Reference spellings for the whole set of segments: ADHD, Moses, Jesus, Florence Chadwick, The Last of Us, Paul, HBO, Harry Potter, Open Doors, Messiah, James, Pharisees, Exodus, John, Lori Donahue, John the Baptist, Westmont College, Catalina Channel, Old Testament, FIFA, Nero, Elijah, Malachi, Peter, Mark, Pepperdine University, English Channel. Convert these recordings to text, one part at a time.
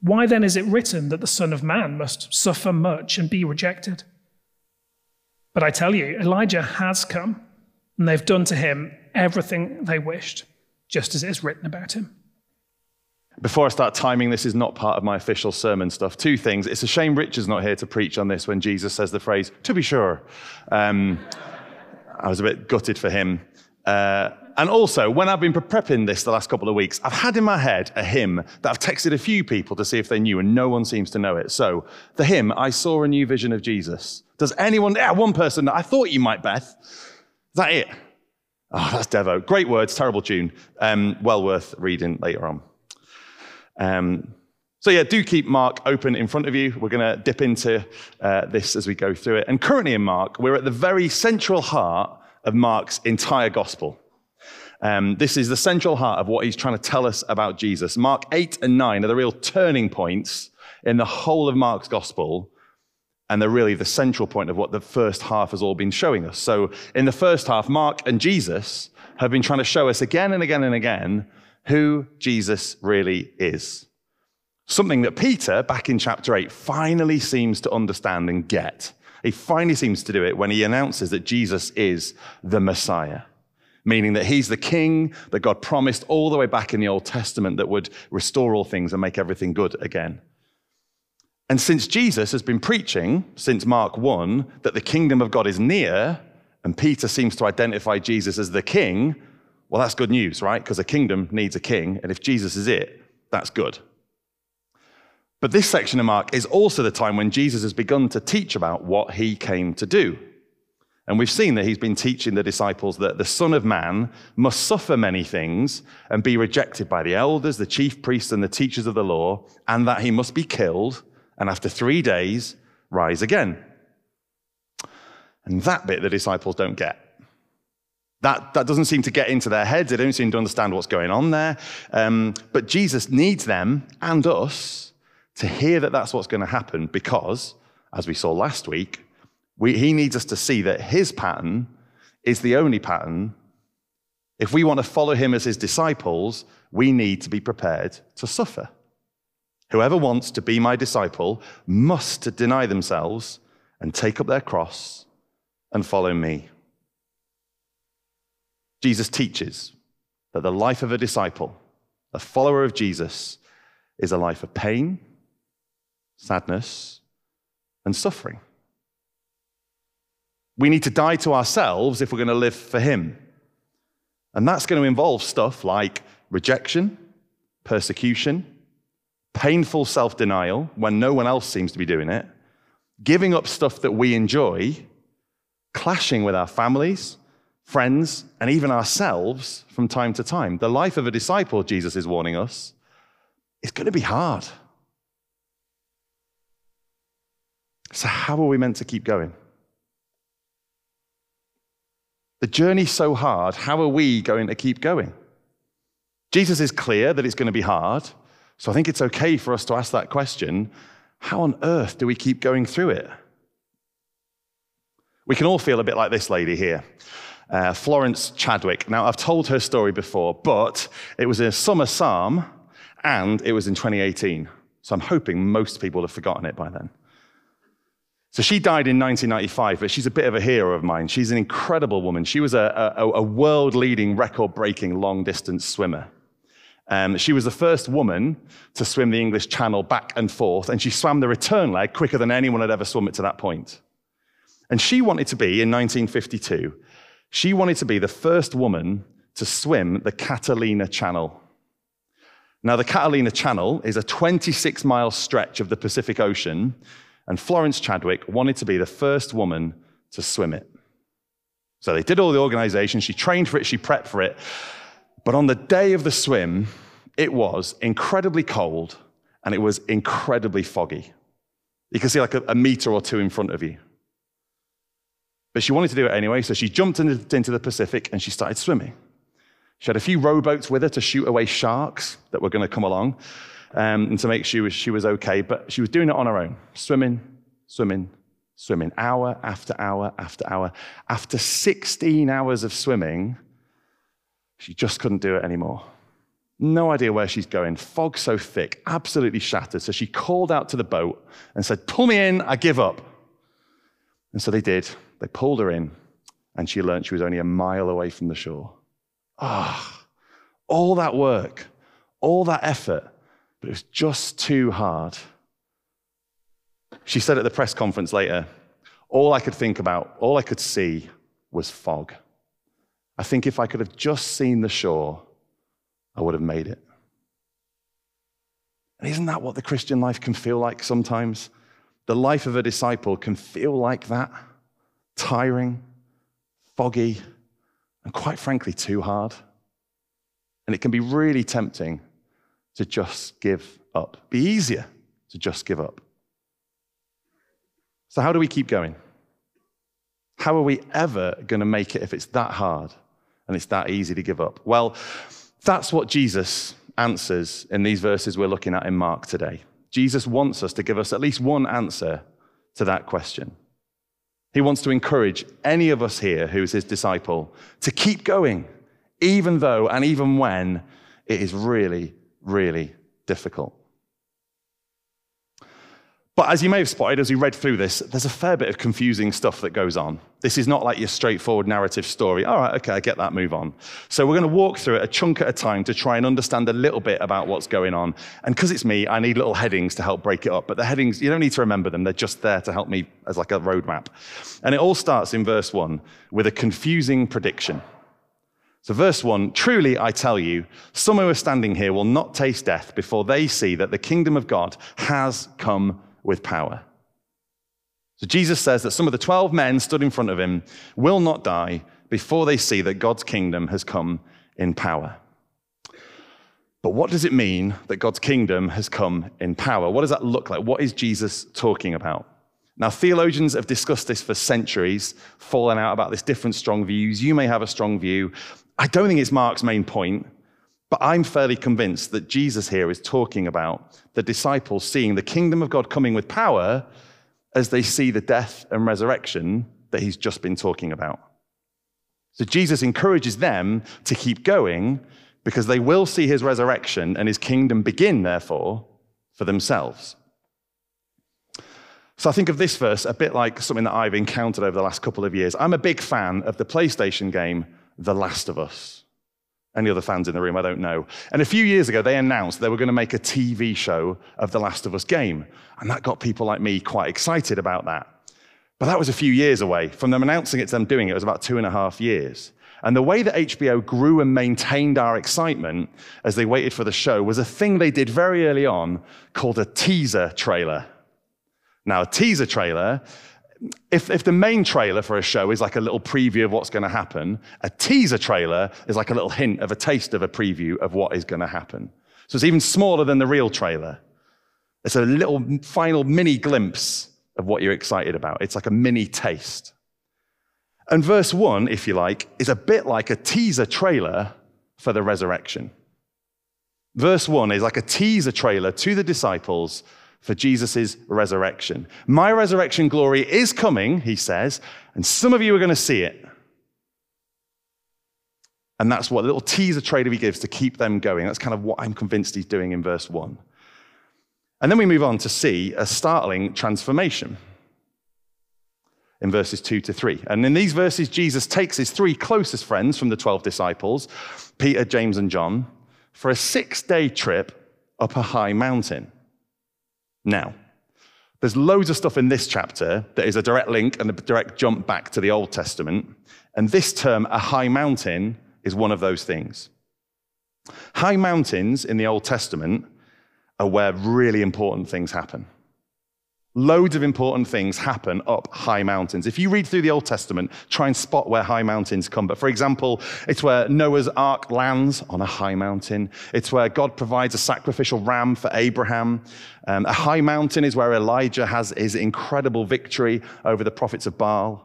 Why then is it written that the Son of Man must suffer much and be rejected? But I tell you, Elijah has come, and they've done to him everything they wished, just as it is written about him." Before I start timing, this is not part of my official sermon stuff. 2 things. It's a shame Richard's not here to preach on this when Jesus says the phrase, "to be sure." I was a bit gutted for him. And also, when I've been prepping this the last couple of weeks, I've had in my head a hymn that I've texted a few people to see if they knew, and no one seems to know it. So the hymn, "I Saw a New Vision of Jesus." Does anyone? Yeah, one person. I thought you might, Beth. Is that it? Oh, that's Devo. Great words, terrible tune. Well worth reading later on. So yeah, do keep Mark open in front of you. We're going to dip into this as we go through it. And currently in Mark, we're at the very central heart of Mark's entire gospel. This is the central heart of what he's trying to tell us about Jesus. Mark 8 and 9 are the real turning points in the whole of Mark's gospel, and they're really the central point of what the first half has all been showing us. So in the first half, Mark and Jesus have been trying to show us again and again and again who Jesus really is. Something that Peter, back in chapter 8, finally seems to understand and get. He finally seems to do it when he announces that Jesus is the Messiah, meaning that he's the king that God promised all the way back in the Old Testament that would restore all things and make everything good again. And since Jesus has been preaching, since Mark 1, that the kingdom of God is near, and Peter seems to identify Jesus as the king, well, that's good news, right? Because a kingdom needs a king, and if Jesus is it, that's good. But this section of Mark is also the time when Jesus has begun to teach about what he came to do. And we've seen that he's been teaching the disciples that the Son of Man must suffer many things and be rejected by the elders, the chief priests, and the teachers of the law, and that he must be killed, and after 3 days, rise again. And that bit the disciples don't get. That doesn't seem to get into their heads. They don't seem to understand what's going on there. But Jesus needs them and us to hear that that's what's going to happen because, as we saw last week, he needs us to see that his pattern is the only pattern. If we want to follow him as his disciples, we need to be prepared to suffer. Whoever wants to be my disciple must deny themselves and take up their cross and follow me. Jesus teaches that the life of a disciple, a follower of Jesus, is a life of pain, sadness, and suffering. We need to die to ourselves if we're going to live for him. And that's going to involve stuff like rejection, persecution, painful self-denial when no one else seems to be doing it, giving up stuff that we enjoy, clashing with our families, friends, and even ourselves from time to time. The life of a disciple, Jesus is warning us, is going to be hard. So how are we meant to keep going? The journey's so hard, how are we going to keep going? Jesus is clear that it's going to be hard, so I think it's okay for us to ask that question, how on earth do we keep going through it? We can all feel a bit like this lady here. Florence Chadwick. Now, I've told her story before, but it was a summer psalm, and it was in 2018. So I'm hoping most people have forgotten it by then. So she died in 1995, but she's a bit of a hero of mine. She's an incredible woman. She was a world-leading, record-breaking long-distance swimmer. She was the first woman to swim the English Channel back and forth, and she swam the return leg quicker than anyone had ever swum it to that point. And she wanted to be, in 1952, she wanted to be the first woman to swim the Catalina Channel. Now, the Catalina Channel is a 26-mile stretch of the Pacific Ocean, and Florence Chadwick wanted to be the first woman to swim it. So they did all the organization, she trained for it, she prepped for it. But on the day of the swim, it was incredibly cold, and it was incredibly foggy. You can see like a meter or two in front of you. But she wanted to do it anyway, so she jumped into the Pacific, and she started swimming. She had a few rowboats with her to shoot away sharks that were going to come along and to make sure she was okay, but she was doing it on her own, swimming, hour after hour after hour. After 16 hours of swimming, she just couldn't do it anymore. No idea where she's going, fog so thick, absolutely shattered. So she called out to the boat and said, "Pull me in, I give up." And so they did. They pulled her in, and she learned she was only a mile away from the shore. Ah, all that work, all that effort, but it was just too hard. She said at the press conference later, "All I could think about, all I could see was fog. I think if I could have just seen the shore, I would have made it." And isn't that what the Christian life can feel like sometimes? The life of a disciple can feel like that, tiring, foggy, and quite frankly, too hard. And it can be really tempting to just give up. Be easier to just give up. So how do we keep going? How are we ever going to make it if it's that hard and it's that easy to give up? Well, that's what Jesus answers in these verses we're looking at in Mark today. Jesus wants us to give us at least one answer to that question. He wants to encourage any of us here who is his disciple to keep going, even though and even when it is really, really difficult. But as you may have spotted as we read through this, there's a fair bit of confusing stuff that goes on. This is not like your straightforward narrative story. All right, okay, I get that, move on. So we're going to walk through it a chunk at a time to try and understand a little bit about what's going on. And because it's me, I need little headings to help break it up. But the headings, you don't need to remember them. They're just there to help me as like a roadmap. And it all starts in verse 1 with a confusing prediction. So verse 1, "Truly I tell you, some who are standing here will not taste death before they see that the kingdom of God has come with power." So Jesus says that some of the 12 men stood in front of him will not die before they see that God's kingdom has come in power. But what does it mean that God's kingdom has come in power? What does that look like? What is Jesus talking about? Now, theologians have discussed this for centuries, fallen out about this, different strong views. You may have a strong view. I don't think it's Mark's main point, but I'm fairly convinced that Jesus here is talking about the disciples seeing the kingdom of God coming with power as they see the death and resurrection that he's just been talking about. So Jesus encourages them to keep going because they will see his resurrection and his kingdom begin, therefore, for themselves. So I think of this verse a bit like something that I've encountered over the last couple of years. I'm a big fan of the PlayStation game, The Last of Us. Any other fans in the room, I don't know. And a few years ago, they announced they were going to make a TV show of The Last of Us game. And that got people like me quite excited about that. But that was a few years away. From them announcing it to them doing it, it was about 2.5 years. And the way that HBO grew and maintained our excitement as they waited for the show was a thing they did very early on called a teaser trailer. Now, a teaser trailer, if the main trailer for a show is like a little preview of what's going to happen, a teaser trailer is like a little hint of a taste of a preview of what is going to happen. So it's even smaller than the real trailer. It's a little final mini glimpse of what you're excited about. It's like a mini taste. And verse 1, if you like, is a bit like a teaser trailer for the resurrection. Verse 1 is like a teaser trailer to the disciples for Jesus' resurrection. My resurrection glory is coming, he says, and some of you are going to see it. And that's what a little teaser trailer he gives to keep them going. That's kind of what I'm convinced he's doing in verse 1. And then we move on to see a startling transformation in verses 2 to 3. And in these verses, Jesus takes his three closest friends from the 12 disciples, Peter, James, and John, for a 6-day trip up a high mountain. Now, there's loads of stuff in this chapter that is a direct link and a direct jump back to the Old Testament. And this term, a high mountain, is one of those things. High mountains in the Old Testament are where really important things happen. Loads of important things happen up high mountains. If you read through the Old Testament, try and spot where high mountains come. But for example, it's where Noah's ark lands on a high mountain. It's where God provides a sacrificial ram for Abraham. A high mountain is where Elijah has his incredible victory over the prophets of Baal.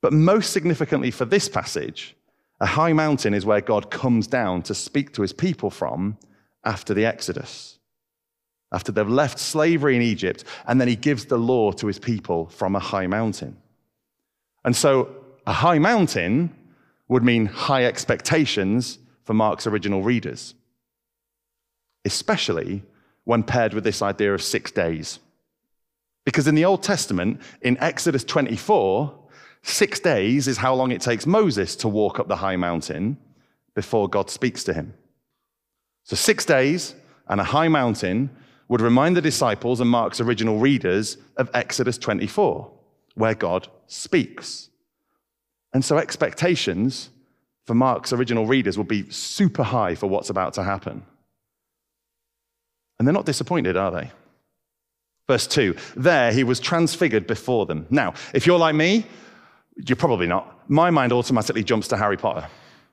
But most significantly for this passage, a high mountain is where God comes down to speak to his people from after the Exodus. After they've left slavery in Egypt, and then he gives the law to his people from a high mountain. And so a high mountain would mean high expectations for Mark's original readers, especially when paired with this idea of 6 days. Because in the Old Testament, in Exodus 24, 6 days is how long it takes Moses to walk up the high mountain before God speaks to him. So 6 days and a high mountain would remind the disciples and Mark's original readers of Exodus 24, where God speaks. And so expectations for Mark's original readers will be super high for what's about to happen. And they're not disappointed, are they? Verse 2, there he was transfigured before them. Now, if you're like me, you're probably not. My mind automatically jumps to Harry Potter,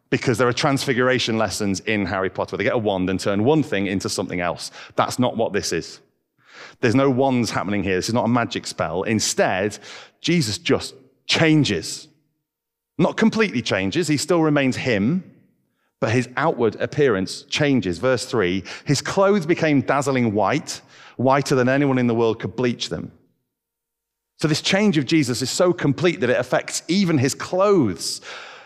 because there are transfiguration lessons in Harry Potter where they get a wand and turn one thing into something else. That's not what this is. There's no wands happening here. This is not a magic spell. Instead, Jesus just changes. Not completely changes. He still remains him, but his outward appearance changes. Verse 3, his clothes became dazzling white, whiter than anyone in the world could bleach them. So this change of Jesus is so complete that it affects even his clothes.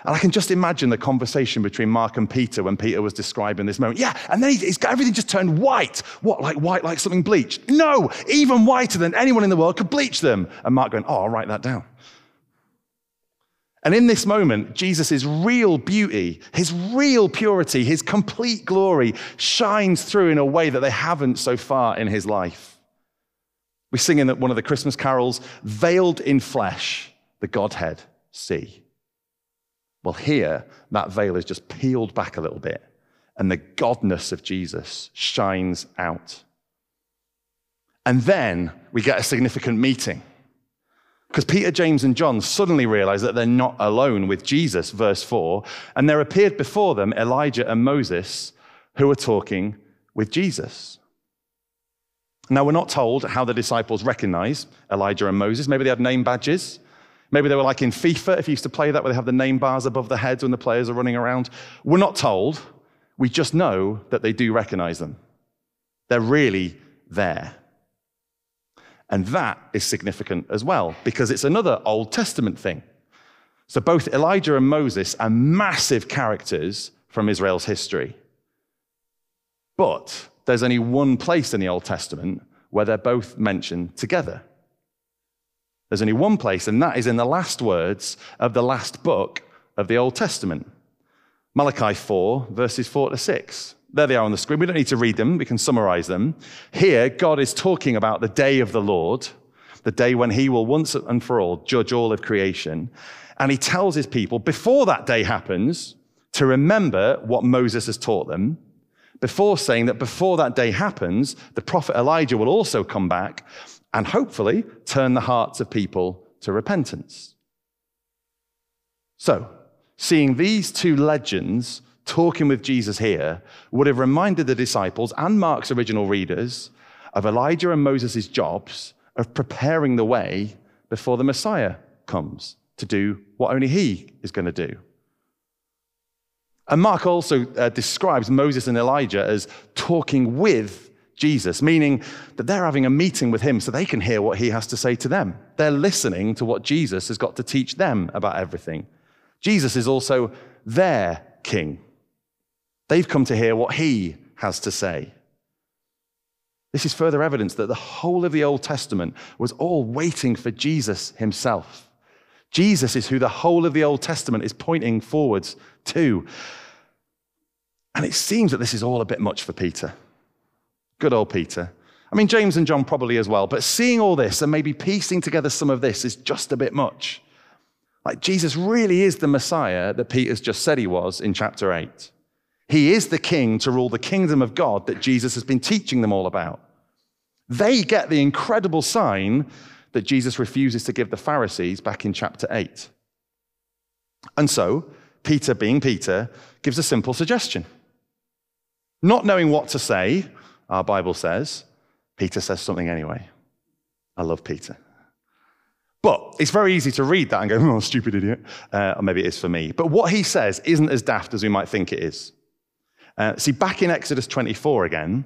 And I can just imagine the conversation between Mark and Peter when Peter was describing this moment. Yeah, and then he's got everything just turned white. What, like white, like something bleached? No, even whiter than anyone in the world could bleach them. And Mark going, oh, I'll write that down. And in this moment, Jesus' real beauty, his real purity, his complete glory shines through in a way that they haven't so far in his life. We sing in one of the Christmas carols, veiled in flesh, the Godhead see. Well, here, that veil is just peeled back a little bit, and the godness of Jesus shines out. And then we get a significant meeting, because Peter, James, and John suddenly realize that they're not alone with Jesus, verse 4, and there appeared before them Elijah and Moses, who are talking with Jesus. Now, we're not told how the disciples recognize Elijah and Moses. Maybe they had name badges. Maybe they were like in FIFA, if you used to play that, where they have the name bars above the heads when the players are running around. We're not told. We just know that they do recognize them. They're really there. And that is significant as well, because it's another Old Testament thing. So both Elijah and Moses are massive characters from Israel's history. But there's only one place in the Old Testament where they're both mentioned together. There's only one place, and that is in the last words of the last book of the Old Testament. Malachi 4, verses 4 to 6. There they are on the screen. We don't need to read them. We can summarize them. Here, God is talking about the day of the Lord, the day when he will once and for all judge all of creation. And he tells his people, before that day happens, to remember what Moses has taught them, before saying that before that day happens, the prophet Elijah will also come back and hopefully turn the hearts of people to repentance. So, seeing these two legends talking with Jesus here would have reminded the disciples and Mark's original readers of Elijah and Moses' jobs of preparing the way before the Messiah comes to do what only he is going to do. And Mark also describes Moses and Elijah as talking with Jesus, meaning that they're having a meeting with him so they can hear what he has to say to them. They're listening to what Jesus has got to teach them about everything. Jesus is also there king. They've come to hear what he has to say. This is further evidence that the whole of the Old Testament was all waiting for Jesus himself. Jesus is who the whole of the Old Testament is pointing forwards to. And it seems that this is all a bit much for Peter. Good old Peter. I mean, James and John probably as well, but seeing all this and maybe piecing together some of this is just a bit much. Like, Jesus really is the Messiah that Peter's just said he was in chapter 8. He is the king to rule the kingdom of God that Jesus has been teaching them all about. They get the incredible sign that Jesus refuses to give the Pharisees back in chapter 8. And so, Peter, being Peter, gives a simple suggestion. Not knowing what to say, our Bible says, Peter says something anyway. I love Peter. But it's very easy to read that and go, oh, stupid idiot. Or maybe it is for me. But what he says isn't as daft as we might think it is. See, back in Exodus 24 again,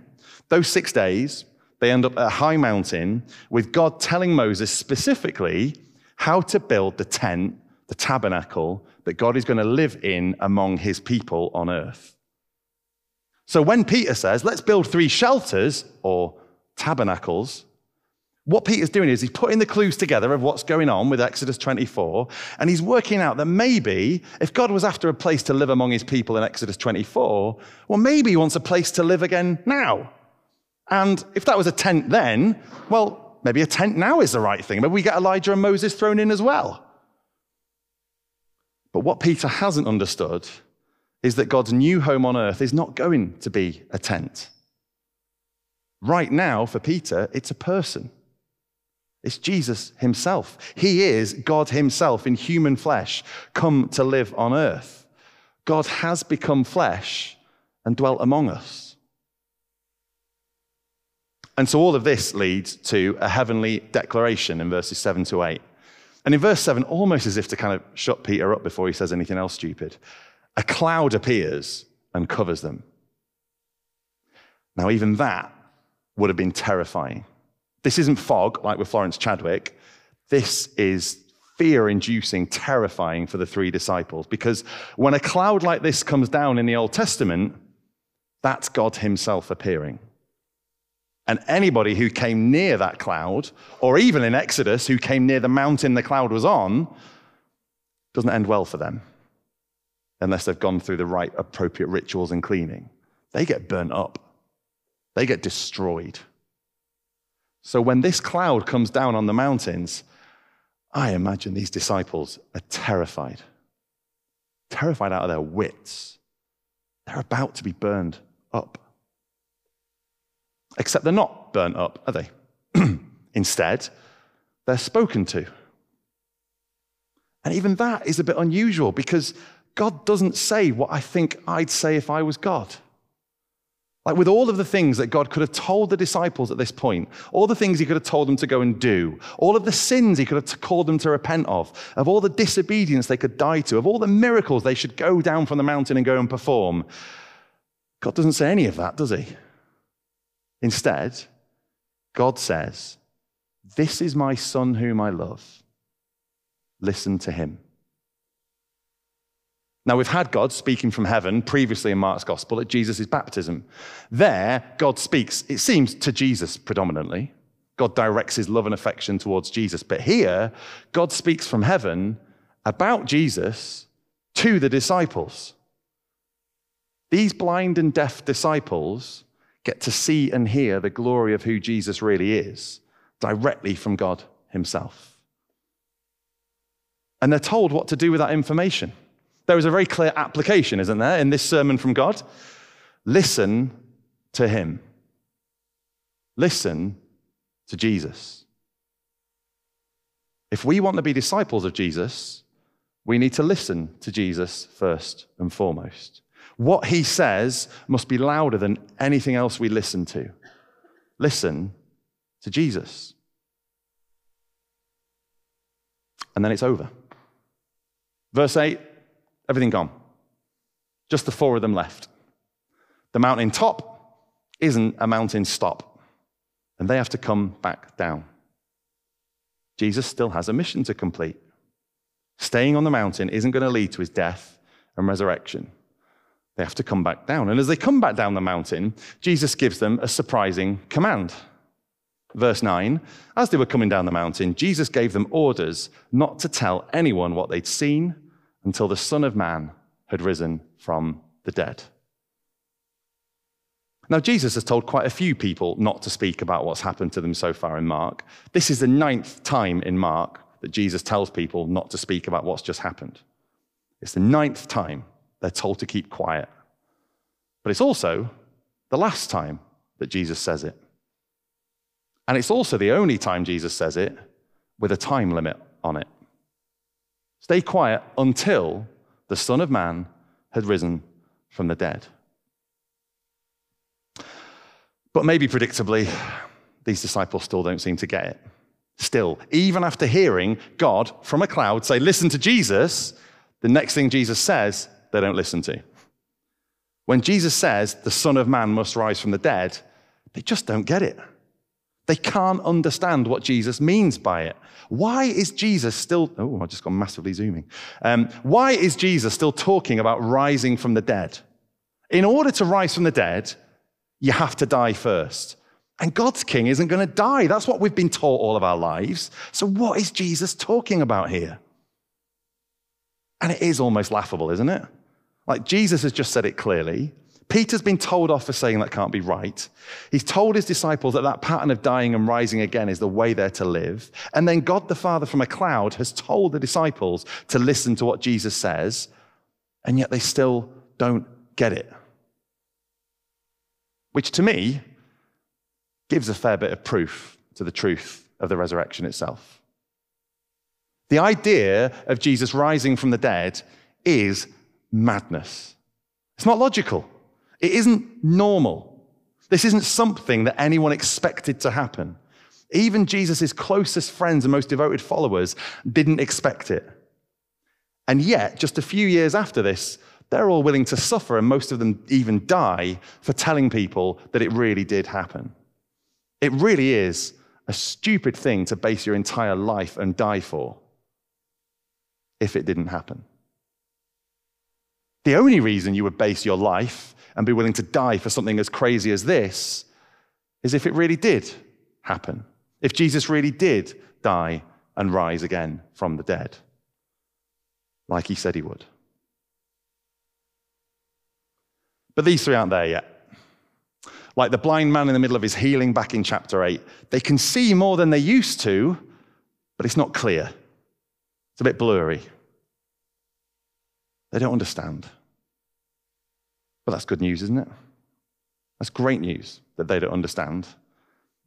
those 6 days, they end up at a high mountain with God telling Moses specifically how to build the tent, the tabernacle, that God is going to live in among his people on earth. So when Peter says, let's build 3 shelters, or tabernacles, what Peter's doing is he's putting the clues together of what's going on with Exodus 24, and he's working out that maybe if God was after a place to live among his people in Exodus 24, well, maybe he wants a place to live again now. And if that was a tent then, well, maybe a tent now is the right thing. Maybe we get Elijah and Moses thrown in as well. But what Peter hasn't understood is that God's new home on earth is not going to be a tent. Right now, for Peter, it's a person. It's Jesus himself. He is God himself in human flesh, come to live on earth. God has become flesh and dwelt among us. And so all of this leads to a heavenly declaration in verses 7 to 8. And in verse 7, almost as if to kind of shut Peter up before he says anything else stupid, a cloud appears and covers them. Now, even that would have been terrifying. This isn't fog, like with Florence Chadwick. This is fear-inducing, terrifying for the 3 disciples, because when a cloud like this comes down in the Old Testament, that's God himself appearing. And anybody who came near that cloud, or even in Exodus, who came near the mountain the cloud was on, doesn't end well for them, unless they've gone through the right appropriate rituals and cleaning. They get burnt up. They get destroyed. So when this cloud comes down on the mountains, I imagine these disciples are terrified. Terrified out of their wits. They're about to be burned up. Except they're not burnt up, are they? Instead, they're spoken to. And even that is a bit unusual, because God doesn't say what I think I'd say if I was God. Like, with all of the things that God could have told the disciples at this point, all the things he could have told them to go and do, all of the sins he could have called them to repent of all the disobedience they could die to, of all the miracles they should go down from the mountain and go and perform, God doesn't say any of that, does he? Instead, God says, "This is my son whom I love. Listen to him." Now, we've had God speaking from heaven previously in Mark's gospel at Jesus' baptism. There, God speaks, it seems, to Jesus predominantly. God directs his love and affection towards Jesus. But here, God speaks from heaven about Jesus to the disciples. These blind and deaf disciples get to see and hear the glory of who Jesus really is directly from God himself. And they're told what to do with that information. There is a very clear application, isn't there, in this sermon from God? Listen to him. Listen to Jesus. If we want to be disciples of Jesus, we need to listen to Jesus first and foremost. What he says must be louder than anything else we listen to. Listen to Jesus. And then it's over. Verse 8. Everything gone. Just the 4 of them left. The mountain top isn't a mountain stop, and they have to come back down. Jesus still has a mission to complete. Staying on the mountain isn't going to lead to his death and resurrection. They have to come back down. And as they come back down the mountain, Jesus gives them a surprising command. Verse 9, as they were coming down the mountain, Jesus gave them orders not to tell anyone what they'd seen until the Son of Man had risen from the dead. Now, Jesus has told quite a few people not to speak about what's happened to them so far in Mark. This is the 9th time in Mark that Jesus tells people not to speak about what's just happened. It's the 9th time they're told to keep quiet. But it's also the last time that Jesus says it. And it's also the only time Jesus says it with a time limit on it. Stay quiet until the Son of Man had risen from the dead. But maybe predictably, these disciples still don't seem to get it. Still, even after hearing God from a cloud say, listen to Jesus, the next thing Jesus says, they don't listen to. When Jesus says, the Son of Man must rise from the dead, they just don't get it. They can't understand what Jesus means by it. Why is Jesus still, oh, I've just gone massively zooming. Why is Jesus still talking about rising from the dead? In order to rise from the dead, you have to die first. And God's king isn't going to die. That's what we've been taught all of our lives. So what is Jesus talking about here? And it is almost laughable, isn't it? Like, Jesus has just said it clearly. Peter's been told off for saying that can't be right. He's told his disciples that that pattern of dying and rising again is the way they're to live. And then God the Father from a cloud has told the disciples to listen to what Jesus says, and yet they still don't get it. Which to me gives a fair bit of proof to the truth of the resurrection itself. The idea of Jesus rising from the dead is madness. It's not logical. It isn't normal. This isn't something that anyone expected to happen. Even Jesus' closest friends and most devoted followers didn't expect it. And yet, just a few years after this, they're all willing to suffer, and most of them even die, for telling people that it really did happen. It really is a stupid thing to base your entire life and die for if it didn't happen. The only reason you would base your life and be willing to die for something as crazy as this is if it really did happen, if Jesus really did die and rise again from the dead, like he said he would. But these three aren't there yet. Like the blind man in the middle of his healing back in chapter 8, they can see more than they used to, but it's not clear. It's a bit blurry. They don't understand. But that's good news, isn't it? That's great news that they don't understand.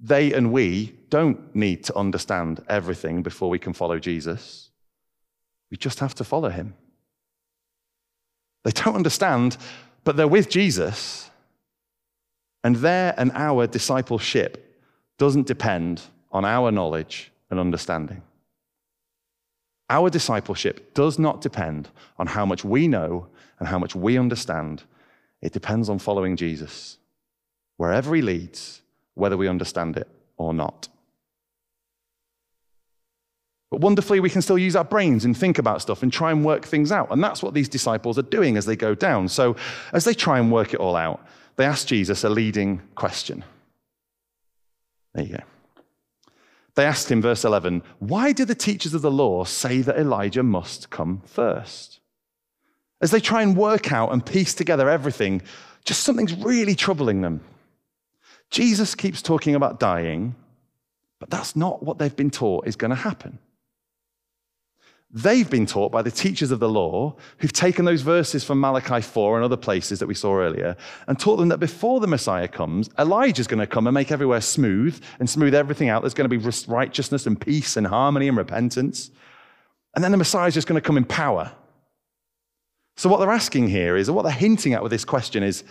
They and we don't need to understand everything before we can follow Jesus. We just have to follow him. They don't understand, but they're with Jesus. And their and our discipleship doesn't depend on our knowledge and understanding. Our discipleship does not depend on how much we know and how much we understand. It depends on following Jesus, wherever he leads, whether we understand it or not. But wonderfully, we can still use our brains and think about stuff and try and work things out. And that's what these disciples are doing as they go down. So as they try and work it all out, they asked Jesus a leading question. There you go. They asked him, verse 11, why do the teachers of the law say that Elijah must come first? As they try and work out and piece together everything, just something's really troubling them. Jesus keeps talking about dying, but that's not what they've been taught is going to happen. They've been taught by the teachers of the law who've taken those verses from Malachi 4 and other places that we saw earlier and taught them that before the Messiah comes, Elijah's going to come and make everywhere smooth and smooth everything out. There's going to be righteousness and peace and harmony and repentance. And then the Messiah's just going to come in power. So what they're asking here is, or what they're hinting at with this question is,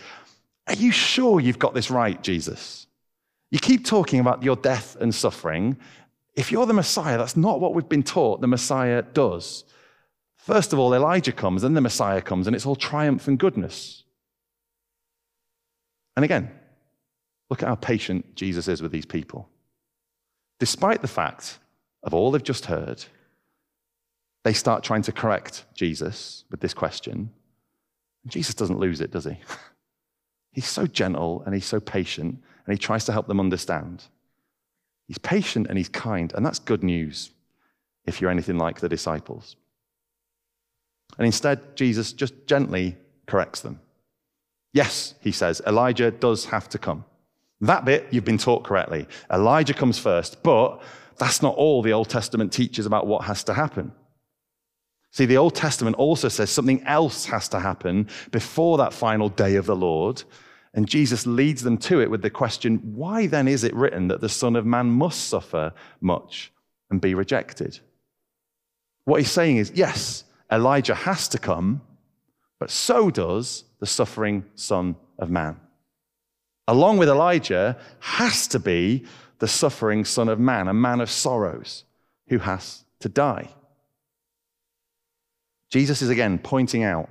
are you sure you've got this right, Jesus? You keep talking about your death and suffering. If you're the Messiah, that's not what we've been taught the Messiah does. First of all, Elijah comes, then the Messiah comes, and it's all triumph and goodness. And again, look at how patient Jesus is with these people. Despite the fact of all they've just heard, they start trying to correct Jesus with this question, Jesus doesn't lose it, does he? He's so gentle and he's so patient, and he tries to help them understand. He's patient and he's kind, and that's good news if you're anything like the disciples. And instead, Jesus just gently corrects them. Yes, he says, Elijah does have to come. That bit you've been taught correctly. Elijah comes first, but that's not all the Old Testament teaches about what has to happen. See, the Old Testament also says something else has to happen before that final day of the Lord. And Jesus leads them to it with the question, why then is it written that the Son of Man must suffer much and be rejected? What he's saying is, yes, Elijah has to come, but so does the suffering Son of Man. Along with Elijah has to be the suffering Son of Man, a man of sorrows who has to die. Jesus is again pointing out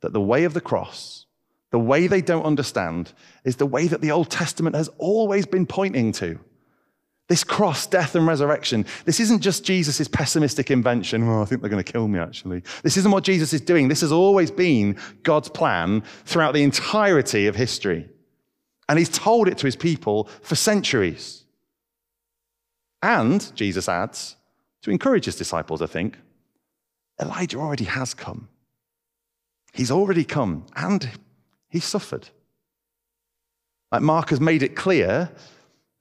that the way of the cross, the way they don't understand, is the way that the Old Testament has always been pointing to. This cross, death, and resurrection, this isn't just Jesus' pessimistic invention, oh, I think they're going to kill me, actually. This isn't what Jesus is doing. This has always been God's plan throughout the entirety of history. And he's told it to his people for centuries. And, Jesus adds, to encourage his disciples, I think, Elijah already has come. He's already come, and he suffered. Like Mark has made it clear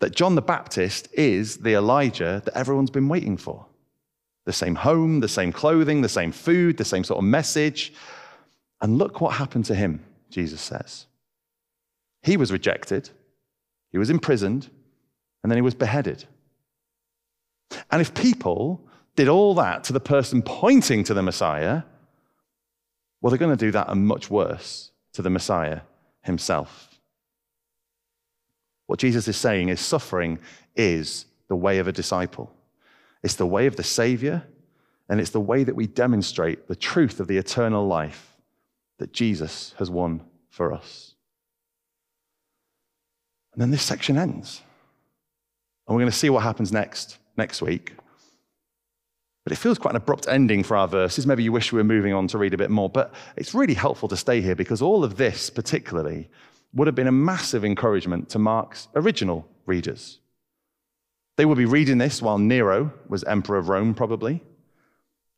that John the Baptist is the Elijah that everyone's been waiting for. The same home, the same clothing, the same food, the same sort of message. And look what happened to him, Jesus says. He was rejected, he was imprisoned, and then he was beheaded. And if people did all that to the person pointing to the Messiah, well, they're going to do that and much worse to the Messiah himself. What Jesus is saying is suffering is the way of a disciple. It's the way of the Savior, and it's the way that we demonstrate the truth of the eternal life that Jesus has won for us. And then this section ends. And we're going to see what happens next week. But it feels quite an abrupt ending for our verses. Maybe you wish we were moving on to read a bit more, but it's really helpful to stay here because all of this particularly would have been a massive encouragement to Mark's original readers. They would be reading this while Nero was emperor of Rome, probably,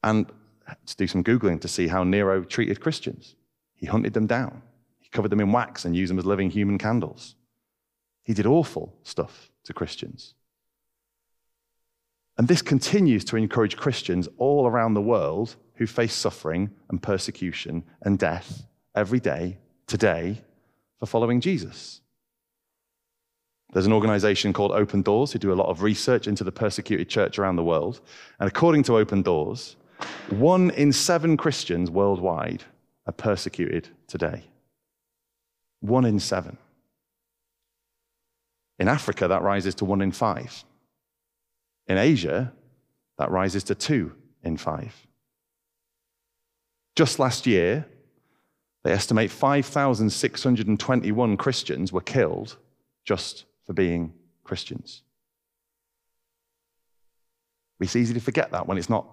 and let's do some Googling to see how Nero treated Christians. He hunted them down. He covered them in wax and used them as living human candles. He did awful stuff to Christians. And this continues to encourage Christians all around the world who face suffering and persecution and death every day, today, for following Jesus. There's an organization called Open Doors who do a lot of research into the persecuted church around the world. And according to Open Doors, 1 in 7 Christians worldwide are persecuted today. 1 in 7. In Africa, that rises to 1 in 5. In Asia, that rises to 2 in 5. Just last year, they estimate 5,621 Christians were killed just for being Christians. It's easy to forget that when it's not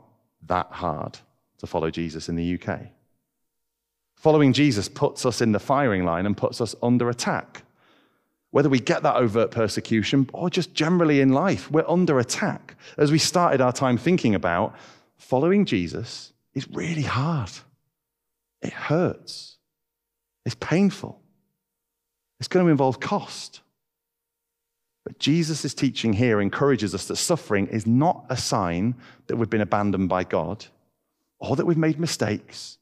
that hard to follow Jesus in the UK. Following Jesus puts us in the firing line and puts us under attack. Whether we get that overt persecution or just generally in life, we're under attack. As we started our time thinking about, following Jesus is really hard. It hurts. It's painful. It's going to involve cost. But Jesus' teaching here encourages us that suffering is not a sign that we've been abandoned by God or that we've made mistakes,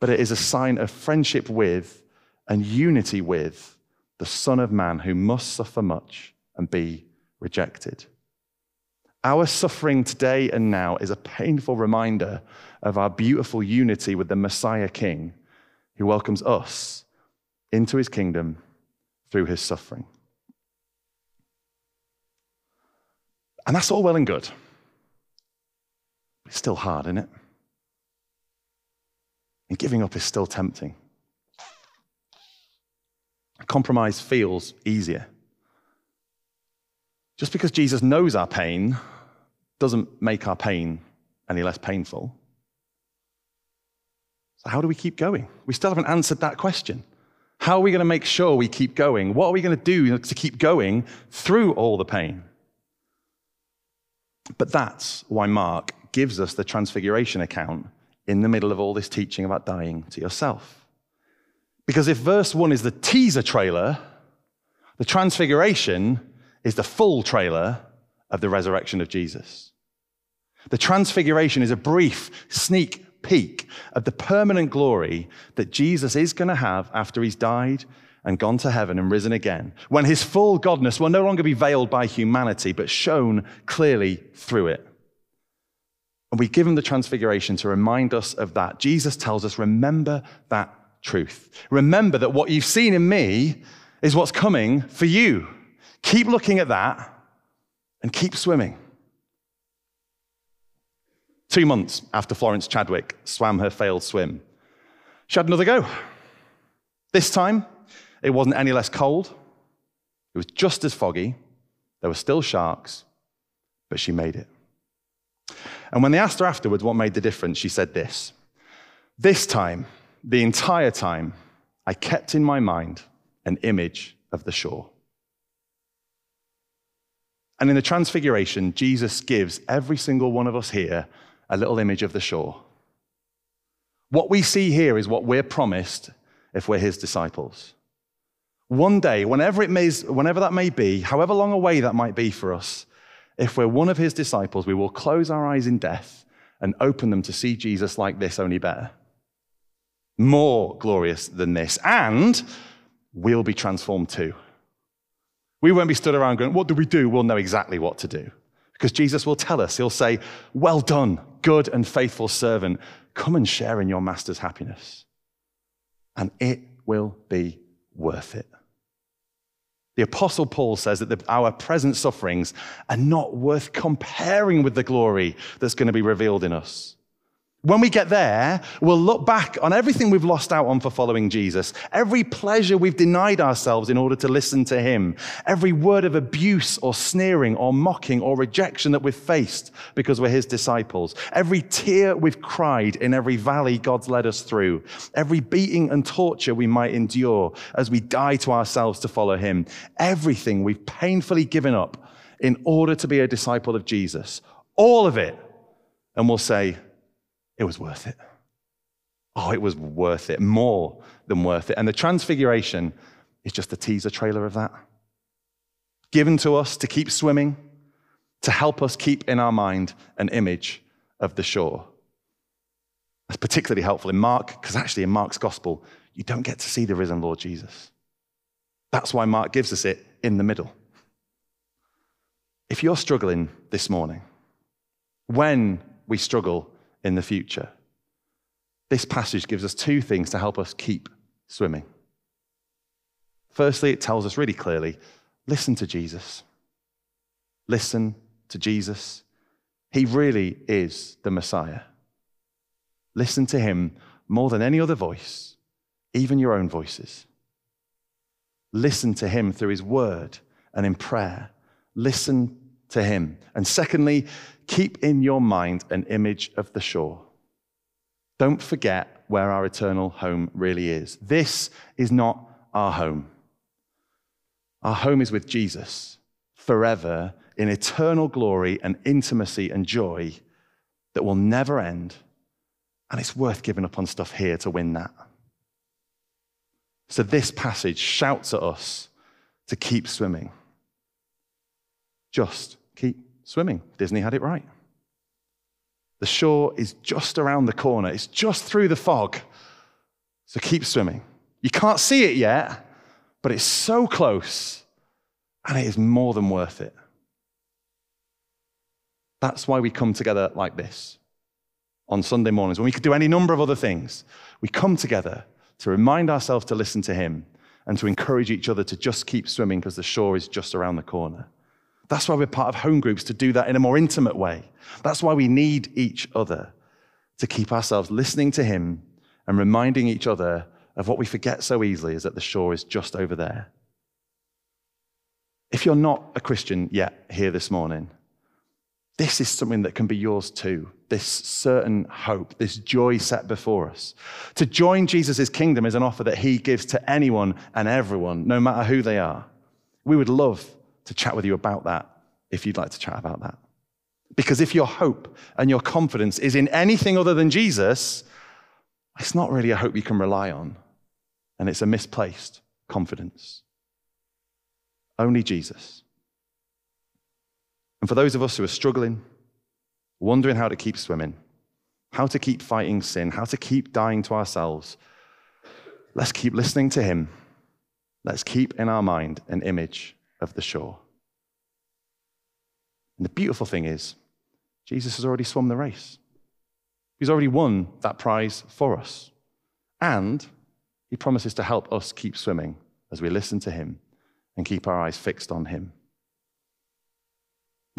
but it is a sign of friendship with and unity with the Son of Man who must suffer much and be rejected. Our suffering today and now is a painful reminder of our beautiful unity with the Messiah King, who welcomes us into his kingdom through his suffering. And that's all well and good. It's still hard, isn't it? And giving up is still tempting. Compromise feels easier. Just because Jesus knows our pain doesn't make our pain any less painful. So how do we keep going? We still haven't answered that question. How are we going to make sure we keep going? What are we going to do to keep going through all the pain? But that's why Mark gives us the transfiguration account in the middle of all this teaching about dying to yourself. Because if verse 1 is the teaser trailer, the transfiguration is the full trailer of the resurrection of Jesus. The transfiguration is a brief sneak peek of the permanent glory that Jesus is going to have after he's died and gone to heaven and risen again, when his full godness will no longer be veiled by humanity, but shown clearly through it. And we give him the transfiguration to remind us of that. Jesus tells us, remember that truth. Remember that what you've seen in me is what's coming for you. Keep looking at that and keep swimming. 2 months after Florence Chadwick swam her failed swim, she had another go. This time, it wasn't any less cold. It was just as foggy. There were still sharks, but she made it. And when they asked her afterwards what made the difference, she said this: "This time, the entire time, I kept in my mind an image of the shore." And in the transfiguration, Jesus gives every single one of us here a little image of the shore. What we see here is what we're promised if we're his disciples. One day, whenever that may be, however long away that might be for us, if we're one of his disciples, we will close our eyes in death and open them to see Jesus like this, only better. More glorious than this. And we'll be transformed too. We won't be stood around going, what do we do? We'll know exactly what to do. Because Jesus will tell us, he'll say, well done, good and faithful servant. Come and share in your master's happiness. And it will be worth it. The Apostle Paul says that our present sufferings are not worth comparing with the glory that's going to be revealed in us. When we get there, we'll look back on everything we've lost out on for following Jesus, every pleasure we've denied ourselves in order to listen to him, every word of abuse or sneering or mocking or rejection that we've faced because we're his disciples, every tear we've cried in every valley God's led us through, every beating and torture we might endure as we die to ourselves to follow him, everything we've painfully given up in order to be a disciple of Jesus, all of it, and we'll say, it was worth it. Oh, it was worth it, more than worth it. And the transfiguration is just a teaser trailer of that. Given to us to keep swimming, to help us keep in our mind an image of the shore. That's particularly helpful in Mark, because actually in Mark's gospel, you don't get to see the risen Lord Jesus. That's why Mark gives us it in the middle. If you're struggling this morning, when we struggle in the future, this passage gives us two things to help us keep swimming. Firstly, it tells us really clearly, listen to Jesus. Listen to Jesus. He really is the Messiah. Listen to him more than any other voice, even your own voices. Listen to him through his word and in prayer. Listen to him. And secondly, keep in your mind an image of the shore. Don't forget where our eternal home really is. This is not our home. Our home is with Jesus forever in eternal glory and intimacy and joy that will never end. And it's worth giving up on stuff here to win that. So this passage shouts at us to keep swimming. Just keep swimming. Disney had it right. The shore is just around the corner. It's just through the fog. So keep swimming. You can't see it yet, but it's so close, and it is more than worth it. That's why we come together like this on Sunday mornings, when we could do any number of other things. We come together to remind ourselves to listen to him and to encourage each other to just keep swimming because the shore is just around the corner. That's why we're part of home groups, to do that in a more intimate way. That's why we need each other, to keep ourselves listening to him and reminding each other of what we forget so easily, is that the shore is just over there. If you're not a Christian yet here this morning, this is something that can be yours too. this certain hope, this joy set before us. To join Jesus' kingdom is an offer that he gives to anyone and everyone, no matter who they are. We would love to chat with you about that if you'd like to chat about that. Because if your hope and your confidence is in anything other than Jesus, it's not really a hope you can rely on, and it's a misplaced confidence. Only Jesus. And for those of us who are struggling, wondering how to keep swimming, how to keep fighting sin, how to keep dying to ourselves, let's keep listening to him. Let's keep in our mind an image of the shore. And the beautiful thing is, Jesus has already swum the race. He's already won that prize for us. And he promises to help us keep swimming as we listen to him and keep our eyes fixed on him.